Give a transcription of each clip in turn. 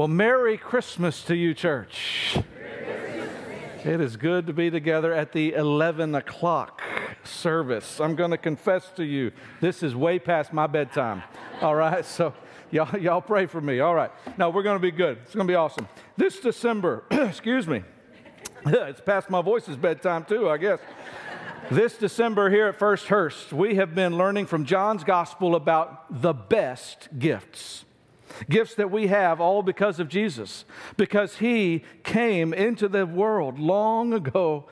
Well, Merry Christmas to you, church. It is good to be together at the 11 o'clock service. I'm going to confess to you, this is way past my bedtime. All right, so y'all pray for me. All right, no, we're going to be good. It's going to be awesome. This December, excuse me, it's past my voice's bedtime too, I guess. This December here at First Hurst, we have been learning from John's Gospel about the best gifts. Gifts that we have all because of Jesus, because he came into the world long ago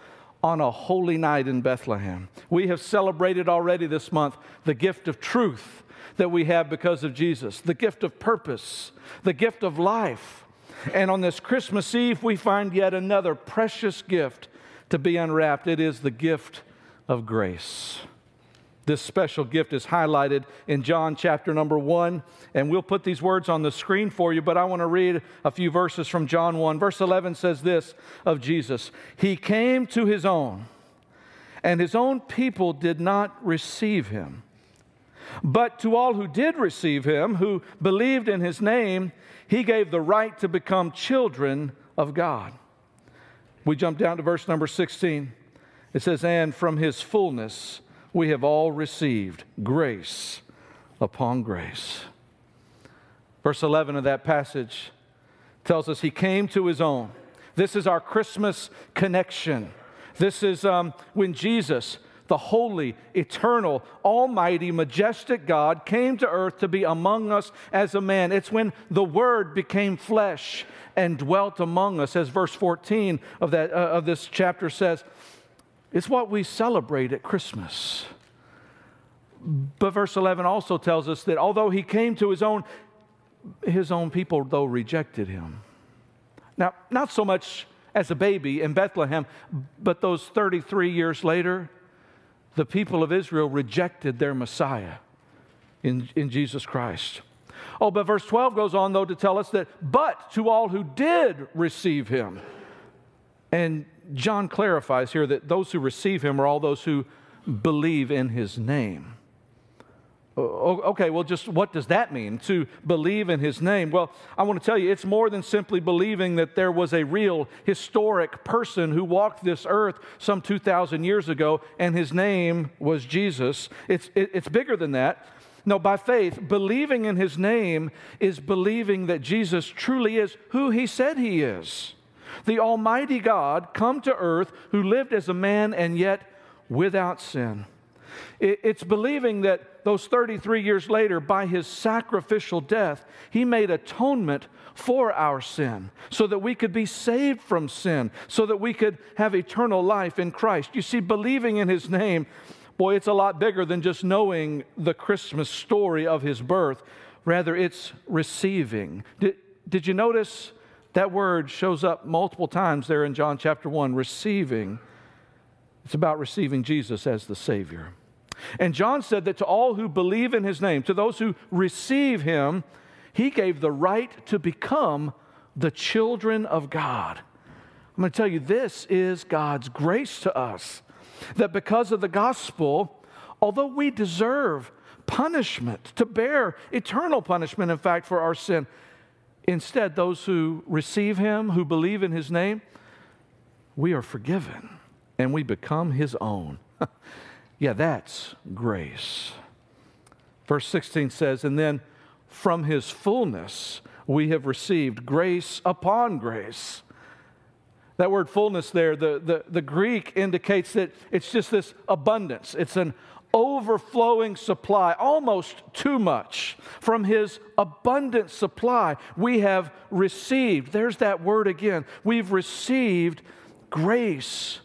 on a holy night in Bethlehem. We have celebrated already this month the gift of truth that we have because of Jesus, the gift of purpose, the gift of life. And on this Christmas Eve, we find yet another precious gift to be unwrapped. It is the gift of grace. This special gift is highlighted in John chapter number 1, and we'll put these words on the screen for you, but I want to read a few verses from John 1. Verse 11 says this of Jesus, "He came to his own, and his own people did not receive him. But to all who did receive him, who believed in his name, he gave the right to become children of God." We jump down to verse number 16. It says, "And from his fullness we have all received grace upon grace." Verse 11 of that passage tells us he came to his own. This is our Christmas connection. This is when Jesus, the holy, eternal, almighty, majestic God, came to earth to be among us as a man. It's when the Word became flesh and dwelt among us, as verse 14 of this chapter says. It's what we celebrate at Christmas. But verse 11 also tells us that although he came to his own people, though, rejected him. Now, not so much as a baby in Bethlehem, but those 33 years later, the people of Israel rejected their Messiah in Jesus Christ. Oh, but verse 12 goes on, though, to tell us that, but to all who did receive him. And John clarifies here that those who receive him are all those who believe in his name. Okay, well, just what does that mean, to believe in his name? Well, I want to tell you, it's more than simply believing that there was a real historic person who walked this earth some 2,000 years ago, and his name was Jesus. It's bigger than that. No, by faith, believing in his name is believing that Jesus truly is who he said he is. The Almighty God come to earth who lived as a man and yet without sin. It's believing that those 33 years later, by his sacrificial death, he made atonement for our sin so that we could be saved from sin, so that we could have eternal life in Christ. You see, believing in his name, boy, it's a lot bigger than just knowing the Christmas story of his birth. Rather, it's receiving. Did you notice? That word shows up multiple times there in John chapter 1, receiving. It's about receiving Jesus as the Savior. And John said that to all who believe in his name, to those who receive him, he gave the right to become the children of God. I'm going to tell you, this is God's grace to us, that because of the gospel, although we deserve punishment, to bear eternal punishment, in fact, for our sin, instead, those who receive him, who believe in his name, we are forgiven and we become his own. Yeah, that's grace. Verse 16 says, "And then from his fullness we have received grace upon grace." That word fullness there, the Greek indicates that it's just this abundance. It's an overflowing supply, almost too much. From his abundant supply, we have received, there's that word again, we've received grace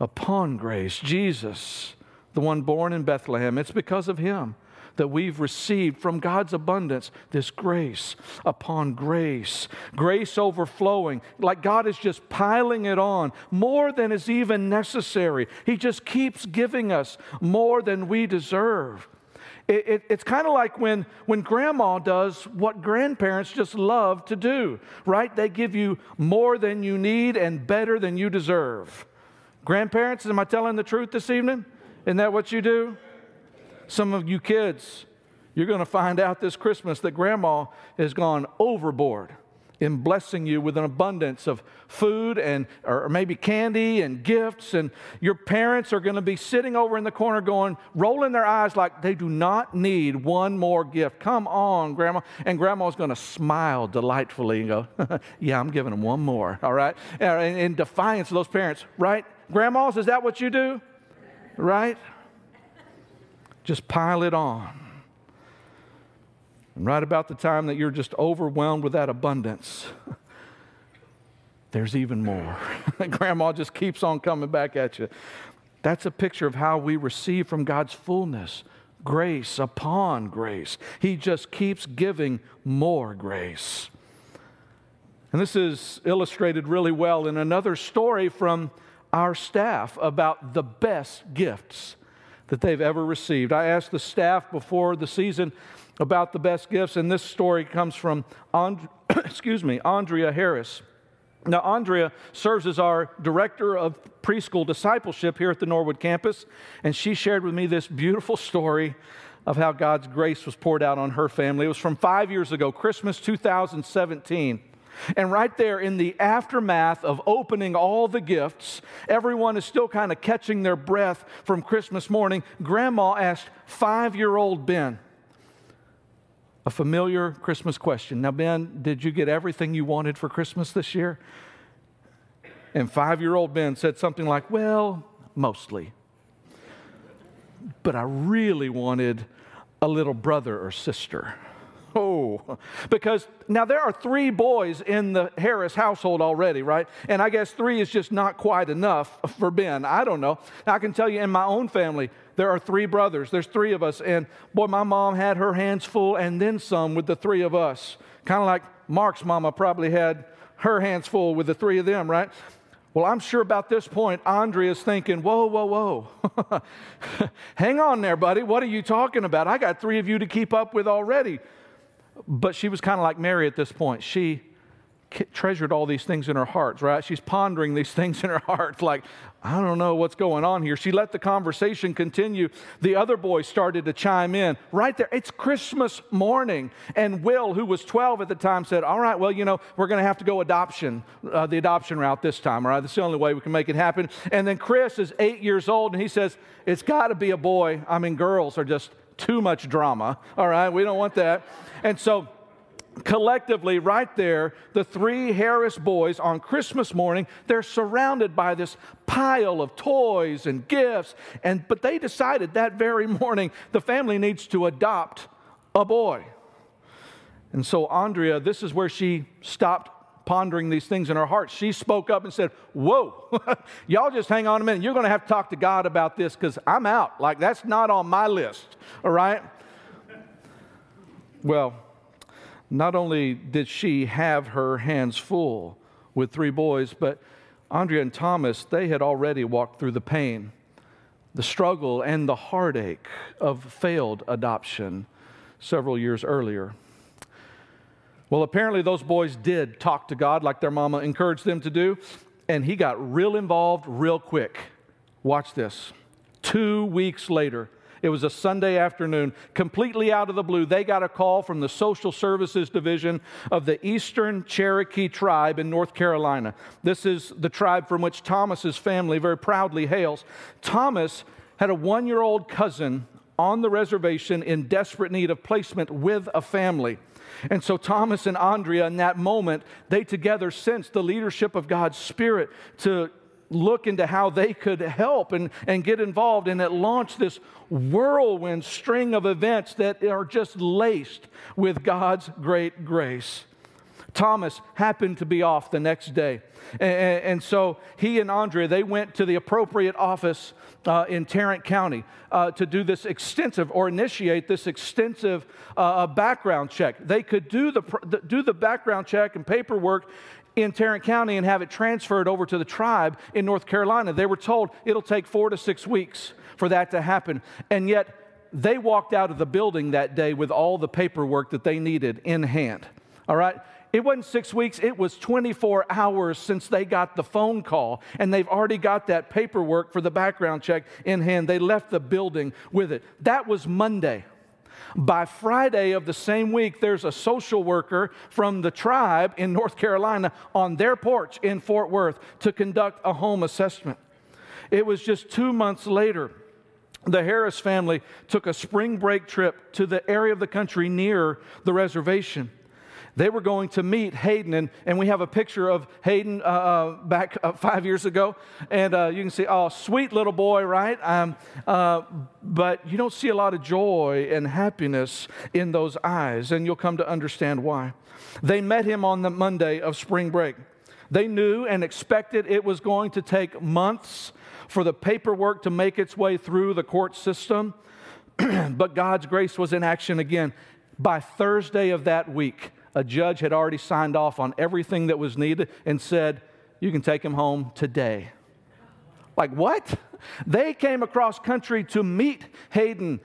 upon grace. Jesus, the one born in Bethlehem, it's because of him that we've received from God's abundance this grace upon grace, grace overflowing, like God is just piling it on, more than is even necessary. He just keeps giving us more than we deserve. It's kind of like when grandma does what grandparents just love to do, right? They give you more than you need and better than you deserve. Grandparents, am I telling the truth this evening? Isn't that what you do? Some of you kids, you're going to find out this Christmas that grandma has gone overboard in blessing you with an abundance of food and or maybe candy and gifts. And your parents are going to be sitting over in the corner going, rolling their eyes like they do not need one more gift. Come on, Grandma. And Grandma's going to smile delightfully and go, yeah, I'm giving them one more, all right? In defiance of those parents, right? Grandmas, is that what you do? Right? Just pile it on. And right about the time that you're just overwhelmed with that abundance, there's even more. Grandma just keeps on coming back at you. That's a picture of how we receive from God's fullness, grace upon grace. He just keeps giving more grace. And this is illustrated really well in another story from our staff about the best gifts that they've ever received. I asked the staff before the season about the best gifts, and this story comes from Andrea Harris. Now, Andrea serves as our director of preschool discipleship here at the Norwood campus, and she shared with me this beautiful story of how God's grace was poured out on her family. It was from 5 years ago, Christmas 2017. And right there in the aftermath of opening all the gifts, everyone is still kind of catching their breath from Christmas morning. Grandma asked 5-year-old Ben a familiar Christmas question. Now, Ben, did you get everything you wanted for Christmas this year? And 5-year-old Ben said something like, well, mostly. But I really wanted a little brother or sister. Oh, because now there are 3 boys in the Harris household already, right? And I guess 3 is just not quite enough for Ben. I don't know. Now, I can tell you in my own family, there are 3 brothers. There's 3 of us. And boy, my mom had her hands full and then some with the 3 of us. Kind of like Mark's mama probably had her hands full with the 3 of them, right? Well, I'm sure about this point, Andrea's thinking, whoa, whoa, whoa. Hang on there, buddy. What are you talking about? I got 3 of you to keep up with already. But she was kind of like Mary at this point. She treasured all these things in her heart, right? She's pondering these things in her heart like, I don't know what's going on here. She let the conversation continue. The other boys started to chime in. Right there, it's Christmas morning. And Will, who was 12 at the time, said, all right, well, you know, we're going to have to go the adoption route this time, all right? That's the only way we can make it happen. And then Chris is 8 years old, and he says, it's got to be a boy. I mean, girls are just too much drama, all right? We don't want that. And so collectively, right there, the 3 Harris boys on Christmas morning, they're surrounded by this pile of toys and gifts, but they decided that very morning the family needs to adopt a boy. And so Andrea, this is where she stopped pondering these things in her heart. She spoke up and said, whoa, y'all just hang on a minute. You're going to have to talk to God about this because I'm out. Like, that's not on my list, all right? Well, not only did she have her hands full with 3 boys, but Andrea and Thomas, they had already walked through the pain, the struggle, and the heartache of failed adoption several years earlier. Well, apparently those boys did talk to God like their mama encouraged them to do, and he got real involved real quick. Watch this. 2 weeks later, it was a Sunday afternoon, completely out of the blue, they got a call from the Social Services Division of the Eastern Cherokee Tribe in North Carolina. This is the tribe from which Thomas's family very proudly hails. Thomas had a 1-year-old cousin on the reservation in desperate need of placement with a family. And so Thomas and Andrea, in that moment, they together sensed the leadership of God's Spirit to look into how they could help and get involved. And it launched this whirlwind string of events that are just laced with God's great grace. Thomas happened to be off the next day. And so he and Andrea, they went to the appropriate office in Tarrant County to do this extensive or initiate this extensive background check. They could do the background check and paperwork in Tarrant County and have it transferred over to the tribe in North Carolina. They were told it'll take 4 to 6 weeks for that to happen. And yet they walked out of the building that day with all the paperwork that they needed in hand. All right? It wasn't 6 weeks, it was 24 hours since they got the phone call, and they've already got that paperwork for the background check in hand. They left the building with it. That was Monday. By Friday of the same week, there's a social worker from the tribe in North Carolina on their porch in Fort Worth to conduct a home assessment. It was just 2 months later, the Harris family took a spring break trip to the area of the country near the reservation. They were going to meet Hayden, and we have a picture of Hayden back 5 years ago. And you can see, oh, sweet little boy, right? But you don't see a lot of joy and happiness in those eyes, and you'll come to understand why. They met him on the Monday of spring break. They knew and expected it was going to take months for the paperwork to make its way through the court system, but God's grace was in action again. By Thursday of that week, a judge had already signed off on everything that was needed and said, you can take him home today. Like, what? They came across country to meet Hayden,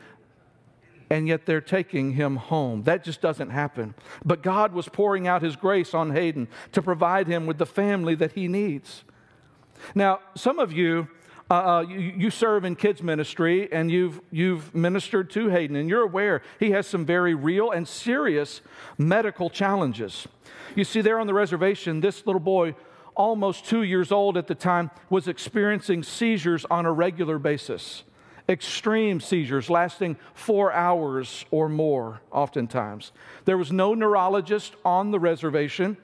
and yet they're taking him home. That just doesn't happen. But God was pouring out His grace on Hayden to provide him with the family that he needs. Now, some of you, you serve in kids ministry, and you've ministered to Hayden, and you're aware he has some very real and serious medical challenges. You see, there on the reservation, this little boy, almost 2 years old at the time, was experiencing seizures on a regular basis, extreme seizures lasting 4 hours or more oftentimes. There was no neurologist on the reservation,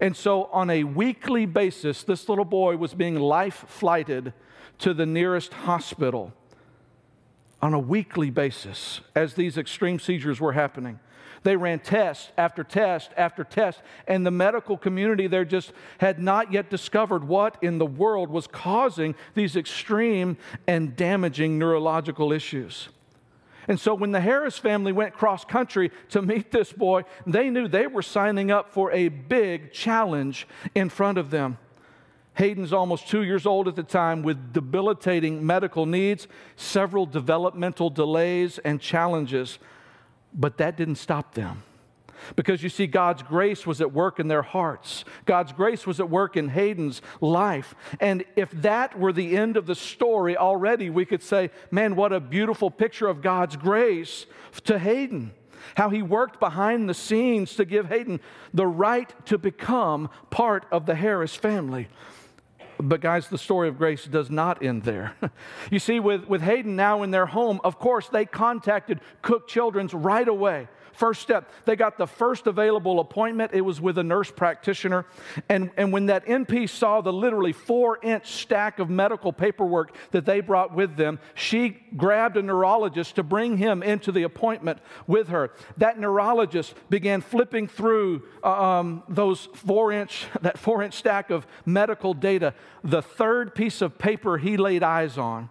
and so on a weekly basis, this little boy was being life-flighted to the nearest hospital on a weekly basis as these extreme seizures were happening. They ran test after test after test, and the medical community there just had not yet discovered what in the world was causing these extreme and damaging neurological issues. And so when the Harris family went cross-country to meet this boy, they knew they were signing up for a big challenge in front of them. Hayden's almost 2 years old at the time with debilitating medical needs, several developmental delays and challenges, but that didn't stop them. Because you see, God's grace was at work in their hearts. God's grace was at work in Hayden's life. And if that were the end of the story already, we could say, man, what a beautiful picture of God's grace to Hayden. How He worked behind the scenes to give Hayden the right to become part of the Harris family. But guys, the story of grace does not end there. You see, with Hayden now in their home, of course, they contacted Cook Children's right away. First step, they got the first available appointment. It was with a nurse practitioner. And when that NP saw the literally 4-inch stack of medical paperwork that they brought with them, she grabbed a neurologist to bring him into the appointment with her. That neurologist began flipping through that four-inch stack of medical data. The third piece of paper he laid eyes on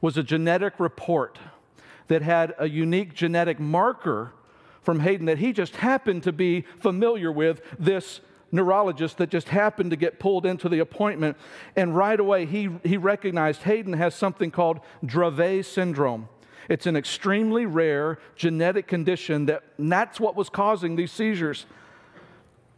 was a genetic report that had a unique genetic marker from Hayden that he just happened to be familiar with, this neurologist that just happened to get pulled into the appointment. And right away, he recognized Hayden has something called Dravet syndrome. It's an extremely rare genetic condition that's what was causing these seizures.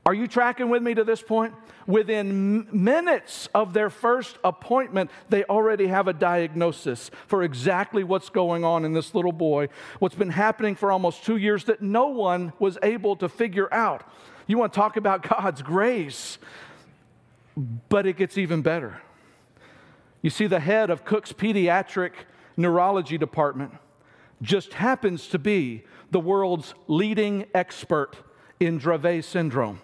Are you tracking with me to this point? Within minutes of their first appointment, they already have a diagnosis for exactly what's going on in this little boy, what's been happening for almost 2 years that no one was able to figure out. You want to talk about God's grace, but it gets even better. You see, the head of Cook's pediatric neurology department just happens to be the world's leading expert in Dravet syndrome.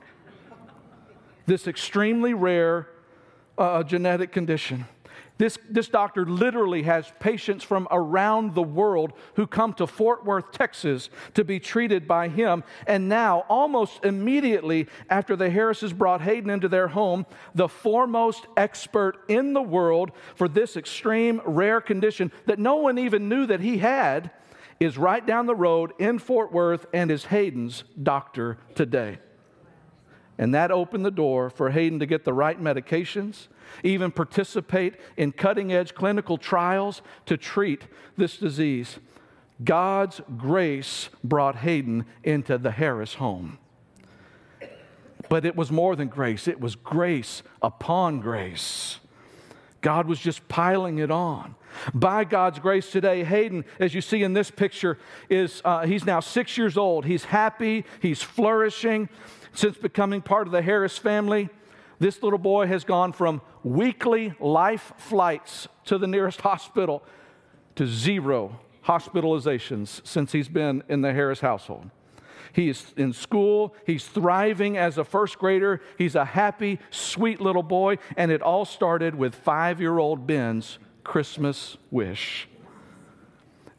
This extremely rare genetic condition. This doctor literally has patients from around the world who come to Fort Worth, Texas to be treated by him. And now, almost immediately after the Harrises brought Hayden into their home, the foremost expert in the world for this extreme rare condition that no one even knew that he had is right down the road in Fort Worth and is Hayden's doctor today. And that opened the door for Hayden to get the right medications, even participate in cutting-edge clinical trials to treat this disease. God's grace brought Hayden into the Harris home. But it was more than grace. It was grace upon grace. God was just piling it on. By God's grace today, Hayden, as you see in this picture, is he's now 6 years old. He's happy. He's flourishing. Since becoming part of the Harris family, this little boy has gone from weekly life flights to the nearest hospital to zero hospitalizations since he's been in the Harris household. He is in school. He's thriving as a first grader. He's a happy, sweet little boy. And it all started with 5-year-old Ben's Christmas wish.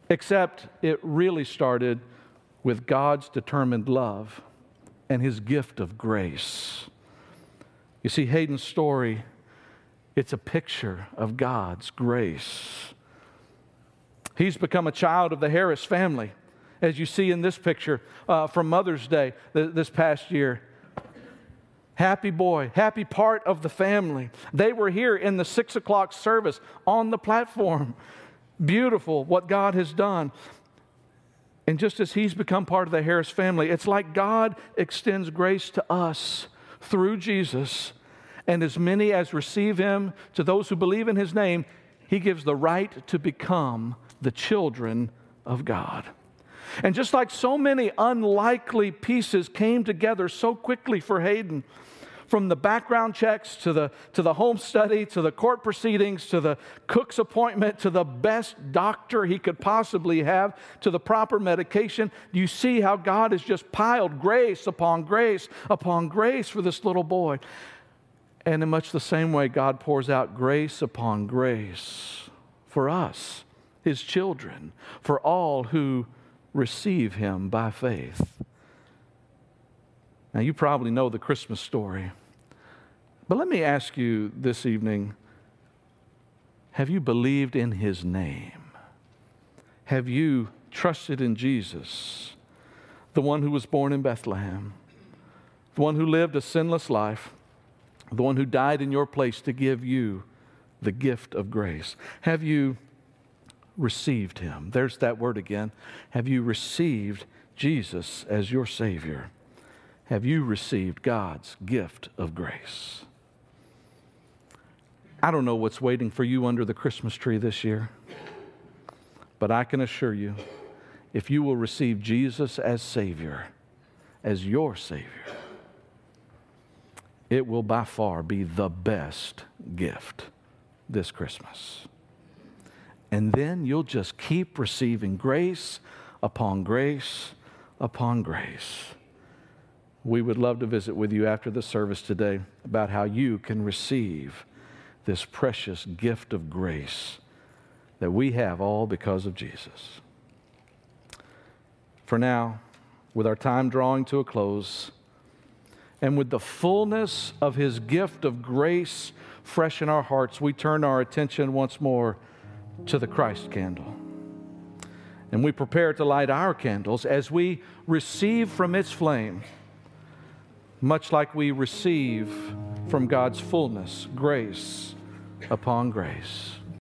Except it really started with God's determined love and His gift of grace. You see, Hayden's story, it's a picture of God's grace. He's become a child of the Harris family. As you see in this picture from Mother's Day this past year. Happy boy, happy part of the family. They were here in the 6 o'clock service on the platform. Beautiful what God has done. And just as he's become part of the Harris family, it's like God extends grace to us through Jesus. And as many as receive Him, to those who believe in His name, He gives the right to become the children of God. And just like so many unlikely pieces came together so quickly for Hayden, from the background checks to the home study, to the court proceedings, to the cook's appointment, to the best doctor he could possibly have, to the proper medication, you see how God has just piled grace upon grace upon grace for this little boy. And in much the same way, God pours out grace upon grace for us, His children, for all who receive Him by faith. Now, you probably know the Christmas story, but let me ask you this evening, have you believed in His name? Have you trusted in Jesus, the one who was born in Bethlehem, the one who lived a sinless life, the one who died in your place to give you the gift of grace? Have you received Him? There's that word again. Have you received Jesus as your Savior? Have you received God's gift of grace? I don't know what's waiting for you under the Christmas tree this year, but I can assure you, if you will receive Jesus as Savior, as your Savior, it will by far be the best gift this Christmas. And then you'll just keep receiving grace upon grace upon grace. We would love to visit with you after the service today about how you can receive this precious gift of grace that we have all because of Jesus. For now, with our time drawing to a close, and with the fullness of His gift of grace fresh in our hearts, we turn our attention once more to the Christ candle. And we prepare to light our candles as we receive from its flame, much like we receive from God's fullness, grace upon grace.